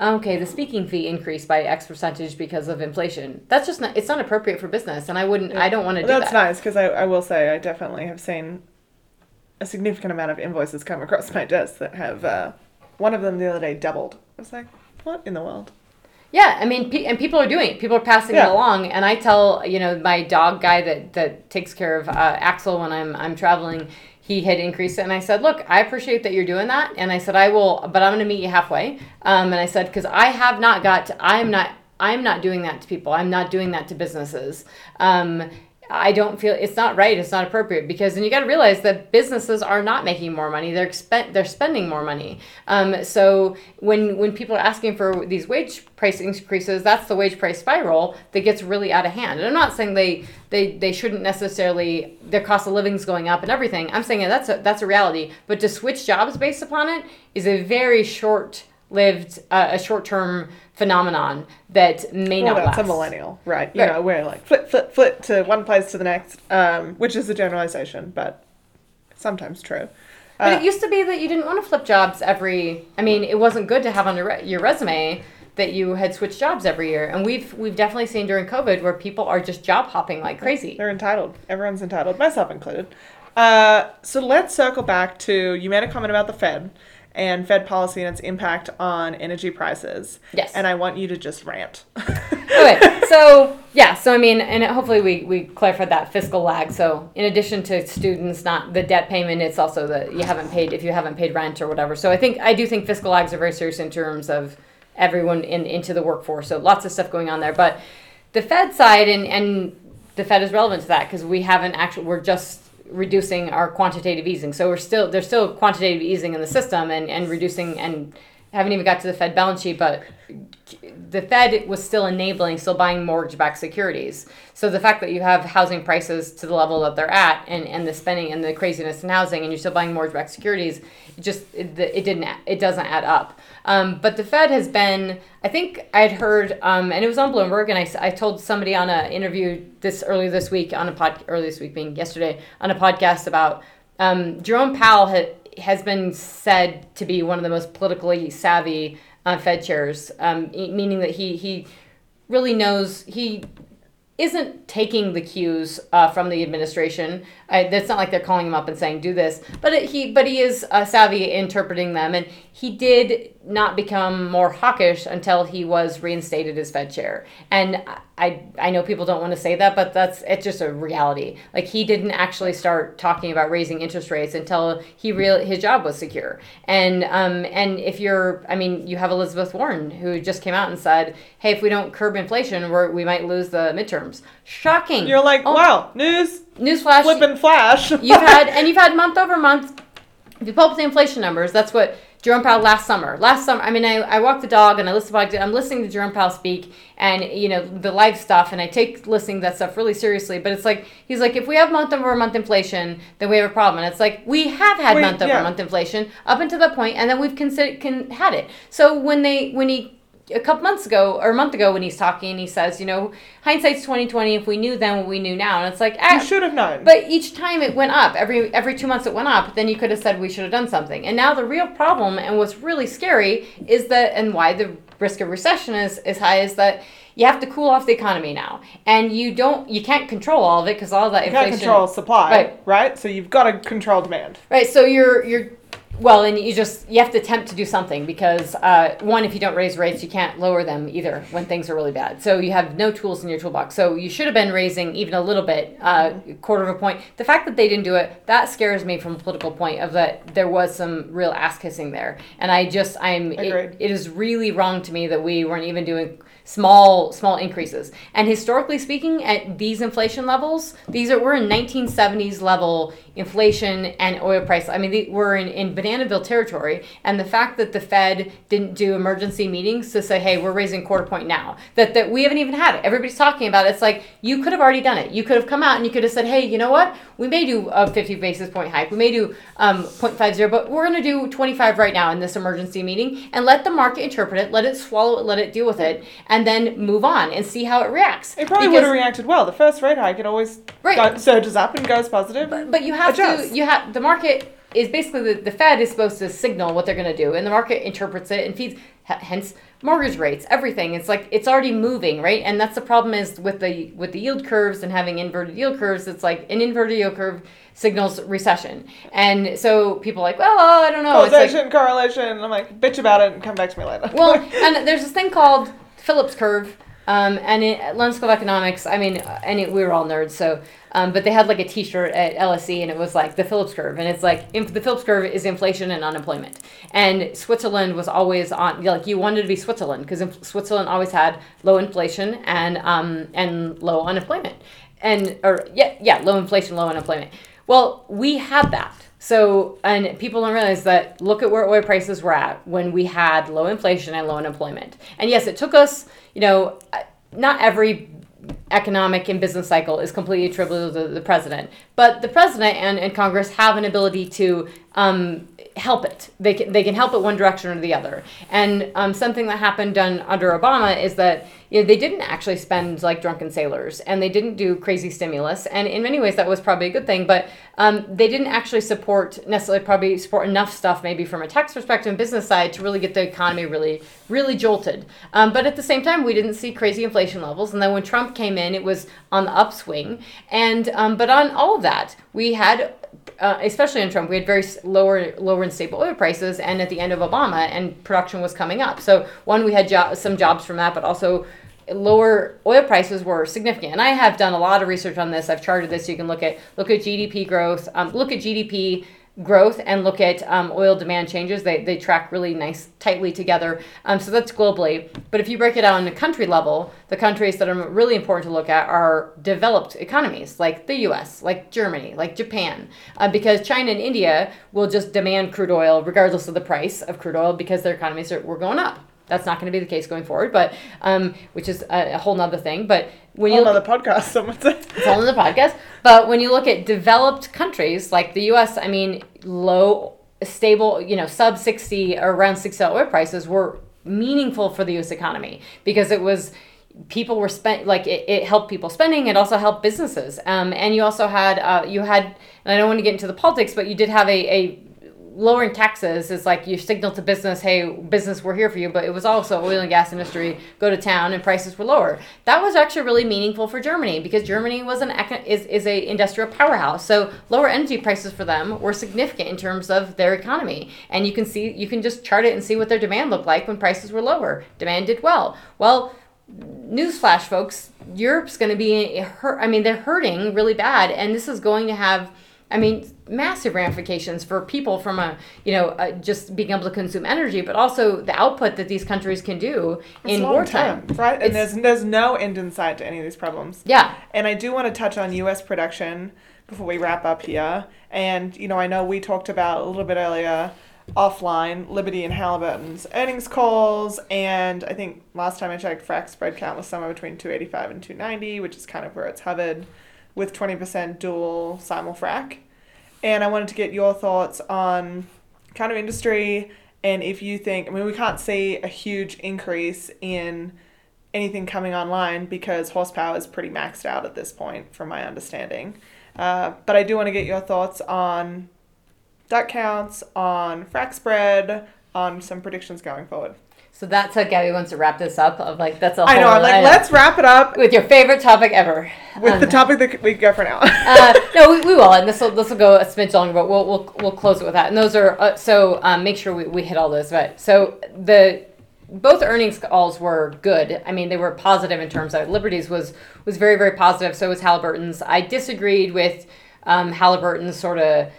okay, the speaking fee increased by X percentage because of inflation. That's just not. It's not appropriate for business, and I wouldn't. Yeah. I don't want to well, do that's that. That's nice because I I will say I definitely have seen a significant amount of invoices come across my desk that have uh, one of them the other day doubled. I was like, what in the world? Yeah, I mean, pe- and people are doing it. People are passing yeah. it along, and I tell you know my dog guy that, that takes care of uh, Axel when I'm I'm traveling, he had increased it, and I said, look, I appreciate that you're doing that, and I said I will, but I'm going to meet you halfway, um, and I said because I have not got, to, I'm not, I'm not doing that to people, I'm not doing that to businesses. Um, I don't feel it's not right. It's not appropriate because, and you got to realize that businesses are not making more money. They're expen- They're spending more money. Um, so when when people are asking for these wage price increases, that's the wage price spiral that gets really out of hand. And I'm not saying they they, they shouldn't necessarily their cost of living's going up and everything. I'm saying yeah, that's a that's a reality. But to switch jobs based upon it is a very short. lived uh, a short-term phenomenon that may well, not last. Well, that's a millennial, right? You right. know, we're like flip, flip, flip to one place to the next, um, which is a generalization, but sometimes true. Uh, but it used to be that you didn't want to flip jobs every... I mean, it wasn't good to have on your, re- your resume that you had switched jobs every year. And we've we've definitely seen during COVID where people are just job hopping like crazy. They're entitled. Everyone's entitled, myself included. Uh, so let's circle back to... You made a comment about the Fed. And Fed policy and its impact on energy prices. Yes. And I want you to just rant. Okay. So, yeah. So, I mean, and hopefully we, we clarified that fiscal lag. So, in addition to students, not the debt payment, it's also that you haven't paid, if you haven't paid rent or whatever. So, I think, I do think fiscal lags are very serious in terms of everyone in into the workforce. So, lots of stuff going on there. But the Fed side, and, and the Fed is relevant to that because we haven't actually, we're just, reducing our quantitative easing. So we're still, there's still quantitative easing in the system and, and reducing and haven't even got to the Fed balance sheet, but the Fed was still enabling, still buying mortgage-backed securities. So the fact that you have housing prices to the level that they're at and, and the spending and the craziness in housing and you're still buying mortgage-backed securities, it just, it, it didn't, it doesn't add up. Um, but the Fed has been, I think I'd heard, um, and it was on Bloomberg, and I, I told somebody on an interview this earlier this week, on a pod, earlier this week being yesterday, on a podcast about um, Jerome Powell had, has been said to be one of the most politically savvy uh, Fed chairs, um, meaning that he he really knows he isn't taking the cues uh, from the administration. That's not like they're calling him up and saying do this, but it, he but he is uh, savvy interpreting them, and he did not become more hawkish until he was reinstated as Fed chair. And I I know people don't want to say that, but that's it's just a reality. Like he didn't actually start talking about raising interest rates until he real his job was secure. And um and if you're I mean you have Elizabeth Warren who just came out and said, hey, if we don't curb inflation, we're, we might lose the midterms. Shocking. You're like oh, wow news newsflash flipping flash. You've had and you've had month over month. If you pull up the inflation numbers, that's what Jerome Powell last summer. Last summer, I mean, I, I walk the dog and I listen to I'm listening to Jerome Powell speak and, you know, the live stuff, and I take listening to that stuff really seriously. But it's like, he's like, if we have month-over-month inflation, then we have a problem. And it's like, we have had month-over-month yeah. inflation up until that point, and then we've considered can had it. So when they when he a couple months ago or a month ago when he's talking, he says, you know, hindsight's twenty twenty, if we knew then what we knew now. And it's like, ah, you should have known. But each time it went up, every every two months it went up, then you could have said we should have done something. And now the real problem, and what's really scary is that, and why the risk of recession is as high, is that you have to cool off the economy now, and you don't you can't control all of it, because all of that you inflation, can't control supply, right. right so you've got to control demand, right? So you're you're Well, and you just, you have to attempt to do something because, uh, one, if you don't raise rates, you can't lower them either when things are really bad. So you have no tools in your toolbox. So you should have been raising even a little bit, uh, a quarter of a point. The fact that they didn't do it, that scares me from a political point of that there was some real ass kissing there. And I just, I'm, it, it is really wrong to me that we weren't even doing small, small increases. And historically speaking, at these inflation levels, these are, we're in nineteen seventies level inflation and oil price. I mean, they, we're in, in banana Annaville territory, and the fact that the Fed didn't do emergency meetings to say, hey, we're raising quarter point now, that that we haven't even had it. Everybody's talking about it. It's like, you could have already done it. You could have come out and you could have said, hey, you know what? We may do a fifty basis point hike. We may do um, zero point five zero, but we're going to do twenty-five right now in this emergency meeting, and let the market interpret it, let it swallow it, let it deal with it, and then move on and see how it reacts. It probably because, would have reacted well. The first rate hike, it always right. got, surges up and goes positive. But, but you have adjust. to, you have, the market is basically the, the Fed is supposed to signal what they're going to do, and the market interprets it and feeds, h- hence mortgage rates, everything. It's like, it's already moving, right? And that's the problem is with the with the yield curves and having inverted yield curves. It's like an inverted yield curve signals recession. And so people are like, well, oh, I don't know. Causation, like, correlation. And I'm like, bitch about it and come back to me later. Well, and there's this thing called Phillips Curve. Um, and at London School of Economics, I mean, and it, we were all nerds, so, um, but they had like a t-shirt at L S E, and it was like the Phillips Curve, and it's like, inf- the Phillips Curve is inflation and unemployment. And Switzerland was always on, like, you wanted to be Switzerland, because inf- Switzerland always had low inflation and, um, and low unemployment. And, or, yeah, yeah, low inflation, low unemployment. Well, we had that. So, and people don't realize that, look at where oil prices were at when we had low inflation and low unemployment. And yes, it took us, you know, not every economic and business cycle is completely attributable to the president, but the president and, and Congress have an ability to um, help it. They can, they can help it one direction or the other. And um, something that happened done under Obama is that, you know, they didn't actually spend like drunken sailors, and they didn't do crazy stimulus. And in many ways, that was probably a good thing, but um, they didn't actually support necessarily probably support enough stuff, maybe from a tax perspective and business side, to really get the economy really, really jolted. Um, but at the same time, we didn't see crazy inflation levels. And then when Trump came in, it was on the upswing. And um, but on all of that, we had, uh, especially in Trump, we had very lower, lower and stable oil prices. And at the end of Obama, and production was coming up. So one, we had jo- some jobs from that, but also lower oil prices were significant. And I have done a lot of research on this. I've charted this. You can look at look at G D P growth, um, look at G D P growth, and look at um, oil demand changes. They they track really nice, tightly together. Um, so that's globally. But if you break it out on a country level, the countries that are really important to look at are developed economies, like the U S, like Germany, like Japan, uh, because China and India will just demand crude oil regardless of the price of crude oil, because their economies are, were going up. That's not going to be the case going forward, but um, which is a, a whole nother thing. But when you whole look another podcast, someone said it's all another podcast. But when you look at developed countries like the U S, I mean, low, stable, you know, sub sixty or around sixty oil prices were meaningful for the U S economy, because it was people were spent like it, it helped people spending. It also helped businesses, um, and you also had uh, you had, and I don't want to get into the politics, but you did have a a. lowering taxes is like you signal to business, hey, business, we're here for you. But it was also oil and gas industry, go to town, and prices were lower. That was actually really meaningful for Germany, because Germany was an is, is a industrial powerhouse. So lower energy prices for them were significant in terms of their economy. And you can see, you can just chart it and see what their demand looked like when prices were lower. Demand did well. Well, newsflash, folks, Europe's going to be hurt. I mean, they're hurting really bad. And this is going to have, I mean, massive ramifications for people from a, you know, uh, just being able to consume energy, but also the output that these countries can do it's in wartime. Term, right? It's, and there's there's no end in sight to any of these problems. Yeah. And I do want to touch on U S production before we wrap up here. And, you know, I know we talked about a little bit earlier offline Liberty and Halliburton's earnings calls, and I think last time I checked, frac spread count was somewhere between two eighty-five and two ninety, which is kind of where it's hovered, with twenty percent dual simul-frac. And I wanted to get your thoughts on kind of industry, and if you think, I mean, we can't see a huge increase in anything coming online because horsepower is pretty maxed out at this point, from my understanding. Uh, but I do want to get your thoughts on duck counts, on frac spread, on some predictions going forward. So that's how Gabby wants to wrap this up. Of like, that's a whole I know. I'm like, let's wrap it up with your favorite topic ever. With um, the topic that we go for now. uh, no, we, we will, and this will this will go a smidge longer, but we'll we'll we'll close it with that. And those are uh, so um, make sure we, we hit all those. But so the both earnings calls were good. I mean, they were positive in terms of Liberty's was was very very positive. So was Halliburton's. I disagreed with um, Halliburton's sort of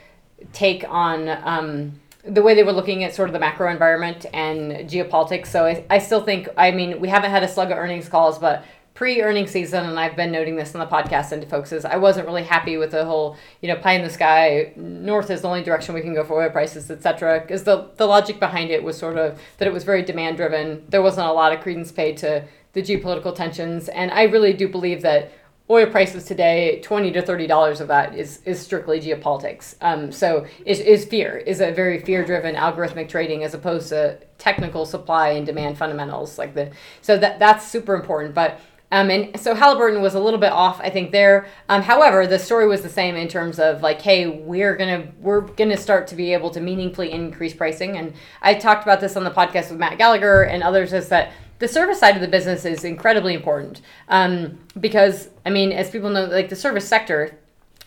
take on um, the way they were looking at sort of the macro environment and geopolitics. So I, I still think, I mean, we haven't had a slug of earnings calls, but pre-earnings season, and I've been noting this on the podcast and to folks, is I wasn't really happy with the whole, you know, pie in the sky, north is the only direction we can go for oil prices, et cetera, because the, the logic behind it was sort of that it was very demand-driven. There wasn't a lot of credence paid to the geopolitical tensions. And I really do believe that oil prices today, twenty to thirty dollars of that is, is strictly geopolitics. Um, so is, is fear, is a very fear-driven algorithmic trading as opposed to technical supply and demand fundamentals. like the. So that that's super important. But um, and so Halliburton was a little bit off, I think, there. Um, however, the story was the same in terms of like, hey, we're gonna we're gonna start to be able to meaningfully increase pricing. And I talked about this on the podcast with Matt Gallagher and others, is that the service side of the business is incredibly important um, because, I mean, as people know, like the service sector,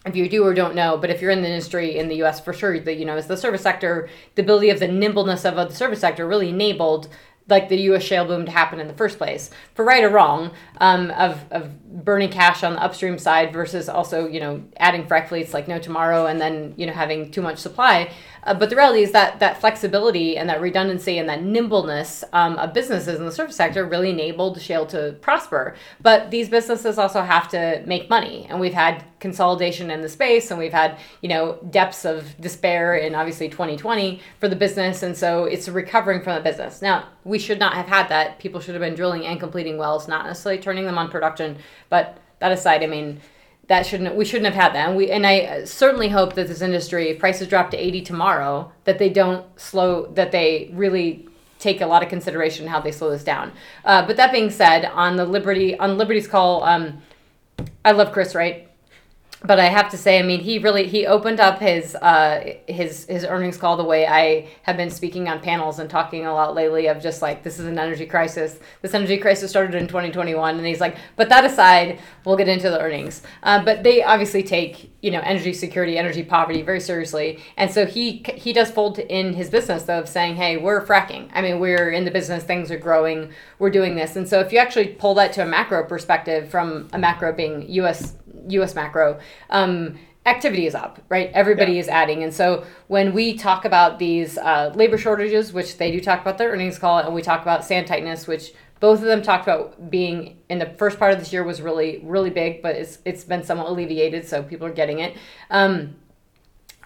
if you do or don't know, but if you're in the industry in the U S for sure, that you know, is the service sector, the ability of the nimbleness of the service sector really enabled like the U S shale boom to happen in the first place, for right or wrong, um, of of burning cash on the upstream side versus also, you know, adding frac fleets like no tomorrow and then, you know, having too much supply. Uh, but the reality is that that flexibility and that redundancy and that nimbleness um, of businesses in the service sector really enabled shale to prosper. But these businesses also have to make money. And we've had consolidation in the space, and we've had, you know, depths of despair in obviously twenty twenty for the business. And so it's recovering from the business. Now, we should not have had that. People should have been drilling and completing wells, not necessarily turning them on production. But that aside, I mean, that shouldn't we shouldn't have had that. And we and I certainly hope that this industry, if prices drop to eighty tomorrow, that they don't slow, that they really take a lot of consideration how they slow this down. Uh, but that being said, on the Liberty on Liberty's call, um, I love Chris, right? But I have to say, I mean, he really, he opened up his uh, his his earnings call the way I have been speaking on panels and talking a lot lately of just like, this is an energy crisis. This energy crisis started in twenty twenty-one. And he's like, but that aside, we'll get into the earnings. Uh, but they obviously take, you know, energy security, energy poverty very seriously. And so he he does fold in his business, though, of saying, hey, we're fracking. I mean, we're in the business. Things are growing. We're doing this. And so if you actually pull that to a macro perspective, from a macro being U S U S macro, um, activity is up, right? Everybody yeah. is adding. And so when we talk about these uh, labor shortages, which they do talk about their earnings call, and we talk about sand tightness, which both of them talked about being in the first part of this year was really, really big, but it's it's been somewhat alleviated, so people are getting it. Um,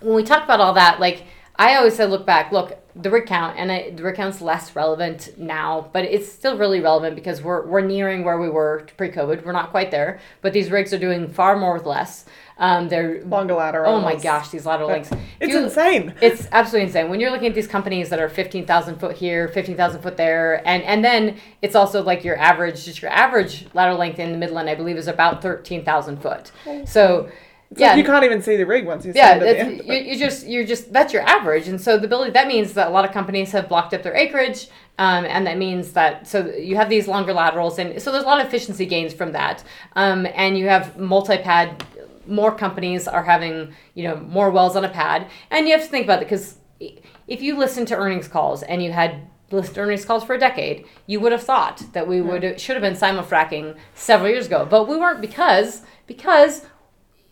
when we talk about all that, like I always say, look back, look, the rig count, and I, the rig count's less relevant now, but it's still really relevant because we're we're nearing where we were pre-COVID. We're not quite there, but these rigs are doing far more with less. Um, they're longer lateral. Oh my gosh, these lateral lengths! It's you, insane. It's absolutely insane. When you're looking at these companies that are fifteen thousand foot here, fifteen thousand foot there, and and then it's also like your average, just your average lateral length in the Midland, I believe, is about thirteen thousand foot. So. It's yeah, like you can't even see the rig once you yeah, stand at the end. You just you're just that's your average, and so the ability that means that a lot of companies have blocked up their acreage, um, and that means that so you have these longer laterals, and so there's a lot of efficiency gains from that, um, and you have multi-pad. More companies are having you know more wells on a pad, and you have to think about it because if you listen to earnings calls and you had. List earnings calls for a decade, you would have thought that we would should have been simul-fracking several years ago, but we weren't because because.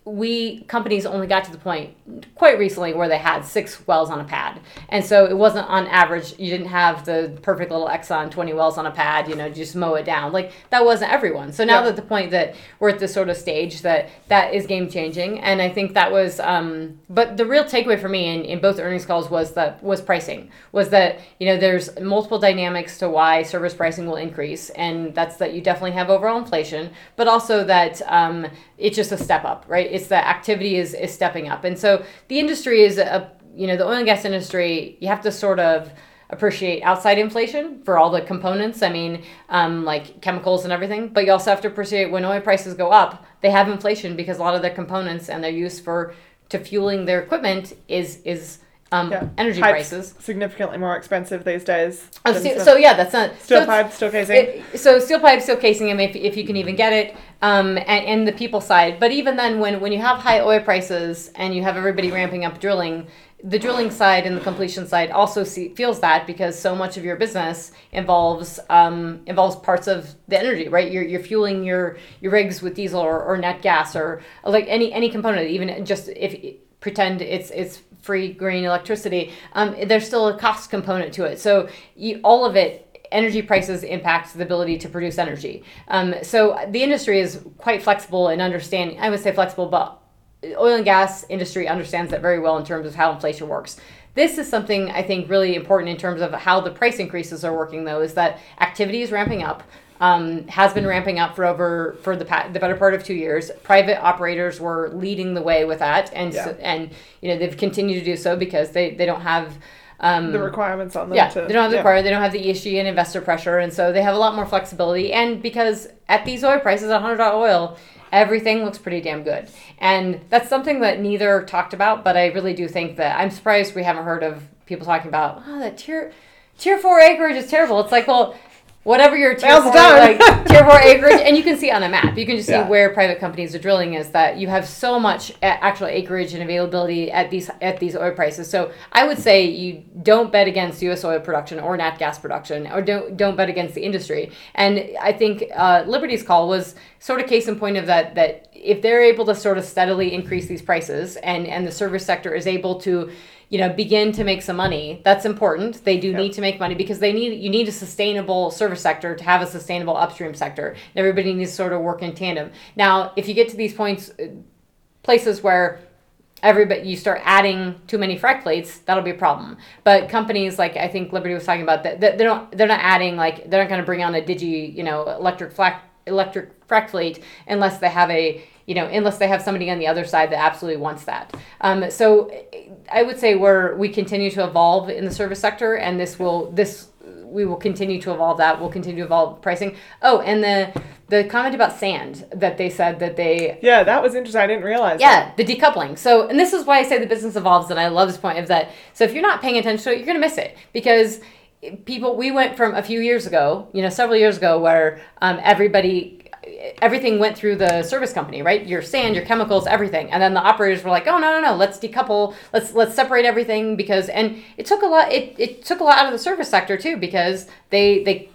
we companies only got to the point quite recently where they had six wells on a pad. And so it wasn't on average. You didn't have the perfect little Exxon twenty wells on a pad, you know, just mow it down. Like that wasn't everyone. So now yeah. that the point that we're at this sort of stage that that is game changing. And I think that was, um, but the real takeaway for me in, in both earnings calls was that was pricing was that, you know, there's multiple dynamics to why service pricing will increase. And that's that you definitely have overall inflation, but also that um, it's just a step up, right? It's that activity is, is stepping up. And so the industry is, a, you know, the oil and gas industry, you have to sort of appreciate outside inflation for all the components. I mean, um, like chemicals and everything, but you also have to appreciate when oil prices go up, they have inflation because a lot of their components and their use for to fueling their equipment is is um, yeah. energy Pipe's prices. Significantly more expensive these days. Oh, steel, so yeah, that's not... Steel so pipe, steel casing. It, so steel pipe, steel casing, I mean, if, if you can even get it. Um, and, and the people side. But even then, when, when you have high oil prices and you have everybody ramping up drilling, the drilling side and the completion side also see, feels that because so much of your business involves um, involves parts of the energy, right? You're you're fueling your, your rigs with diesel or, or net gas or like any any component, even just if pretend it's it's free green electricity. Um, there's still a cost component to it. So you, all of it. Energy prices impact the ability to produce energy. Um, so the industry is quite flexible in understanding, I would say flexible, but oil and gas industry understands that very well in terms of how inflation works. This is something I think really important in terms of how the price increases are working though, is that activity is ramping up, um, has been ramping up for over, for the pa- the better part of two years. Private operators were leading the way with that. And, yeah. so, and you know, they've continued to do so because they, they don't have, Um, the requirements on them. Yeah, to, they don't have the yeah. requirement. They don't have the E S G and investor pressure, and so they have a lot more flexibility. And because at these oil prices, at one hundred dollars oil, everything looks pretty damn good. And that's something that neither talked about, but I really do think that I'm surprised we haven't heard of people talking about, oh, that tier tier four acreage is terrible. It's like, well, whatever your tier four, like, tier four acreage, and you can see on a map, you can just see yeah. where private companies are drilling is that you have so much actual acreage and availability at these at these oil prices. So I would say you don't bet against U S oil production or nat gas production, or don't don't bet against the industry. And I think uh, Liberty's call was sort of case in point of that, that if they're able to sort of steadily increase these prices and, and the service sector is able to, you know, begin to make some money. That's important. They do yep. need to make money because they need you need a sustainable service sector to have a sustainable upstream sector. And everybody needs to sort of work in tandem. Now, if you get to these points, places where everybody you start adding too many frac fleets, that'll be a problem. But companies like I think Liberty was talking about that, that they don't they're not adding like they're not going to bring on a digi you know electric flac, electric frac fleet unless they have a you know, unless they have somebody on the other side that absolutely wants that. Um, so I would say we're, we continue to evolve in the service sector and this will, this, we will continue to evolve that. We'll continue to evolve pricing. Oh, and the, the comment about sand that they said that they... Yeah, that was interesting. I didn't realize Yeah, that. The decoupling. So, and this is why I say the business evolves and I love this point of that. So if you're not paying attention to it, you're going to miss it because... People, we went from a few years ago, you know, several years ago where um, everybody, everything went through the service company, right? Your sand, your chemicals, everything. And then the operators were like, oh, no, no, no, let's decouple. Let's let's separate everything because, and it took a lot, it, it took a lot out of the service sector too because they, they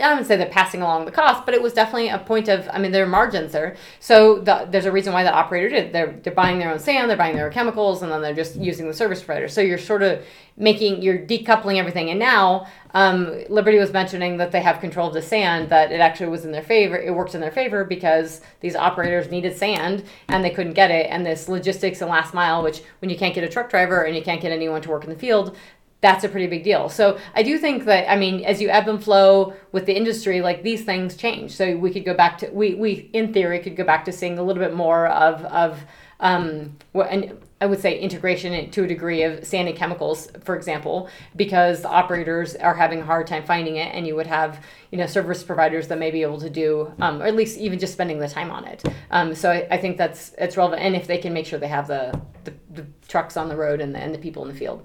I wouldn't say they're passing along the cost, but it was definitely a point of, I mean, there are margins there. So the, there's a reason why the operator did. They're, they're buying their own sand, they're buying their own chemicals, and then they're just using the service provider. So you're sort of making, you're decoupling everything. And now um, Liberty was mentioning that they have control of the sand, that it actually was in their favor. It worked in their favor because these operators needed sand and they couldn't get it. And this logistics and last mile, which when you can't get a truck driver and you can't get anyone to work in the field, that's a pretty big deal. So I do think that, I mean, as you ebb and flow with the industry, like these things change. So we could go back to, we, we in theory could go back to seeing a little bit more of, of um, and I would say integration to a degree of sand and chemicals, for example, because the operators are having a hard time finding it and you would have, you know, service providers that may be able to do, um, or at least even just spending the time on it. Um, so I, I think that's, it's relevant. And if they can make sure they have the, the, the trucks on the road and the, and the people in the field.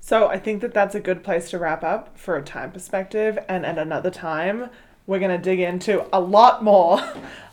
So I think that that's a good place to wrap up for a time perspective. And at another time, we're going to dig into a lot more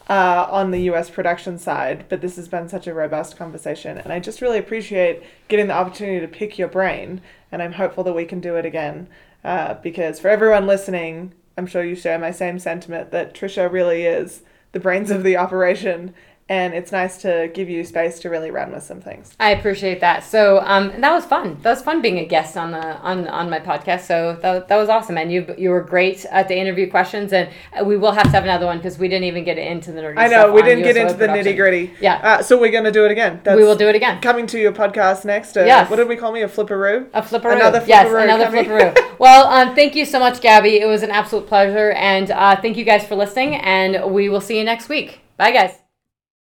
uh, on the U S production side. But this has been such a robust conversation. And I just really appreciate getting the opportunity to pick your brain. And I'm hopeful that we can do it again. Uh, because for everyone listening, I'm sure you share my same sentiment that Trisha really is the brains of the operation. And it's nice to give you space to really run with some things. I appreciate that. So um, and that was fun. That was fun being a guest on the on, on my podcast. So that, that was awesome. And you you were great at the interview questions. And we will have to have another one because we didn't even get into the nitty-gritty. I know. We didn't get into the nitty-gritty. Yeah. Uh, so we're going to do it again. That's we will do it again. Coming to your podcast next. Uh, yes. What did we call me? A flipperoo? A flipperoo. Another flipperoo. Yes, another flipperoo. Well, um, thank you so much, Gabby. It was an absolute pleasure. And uh, thank you guys for listening. And we will see you next week. Bye, guys.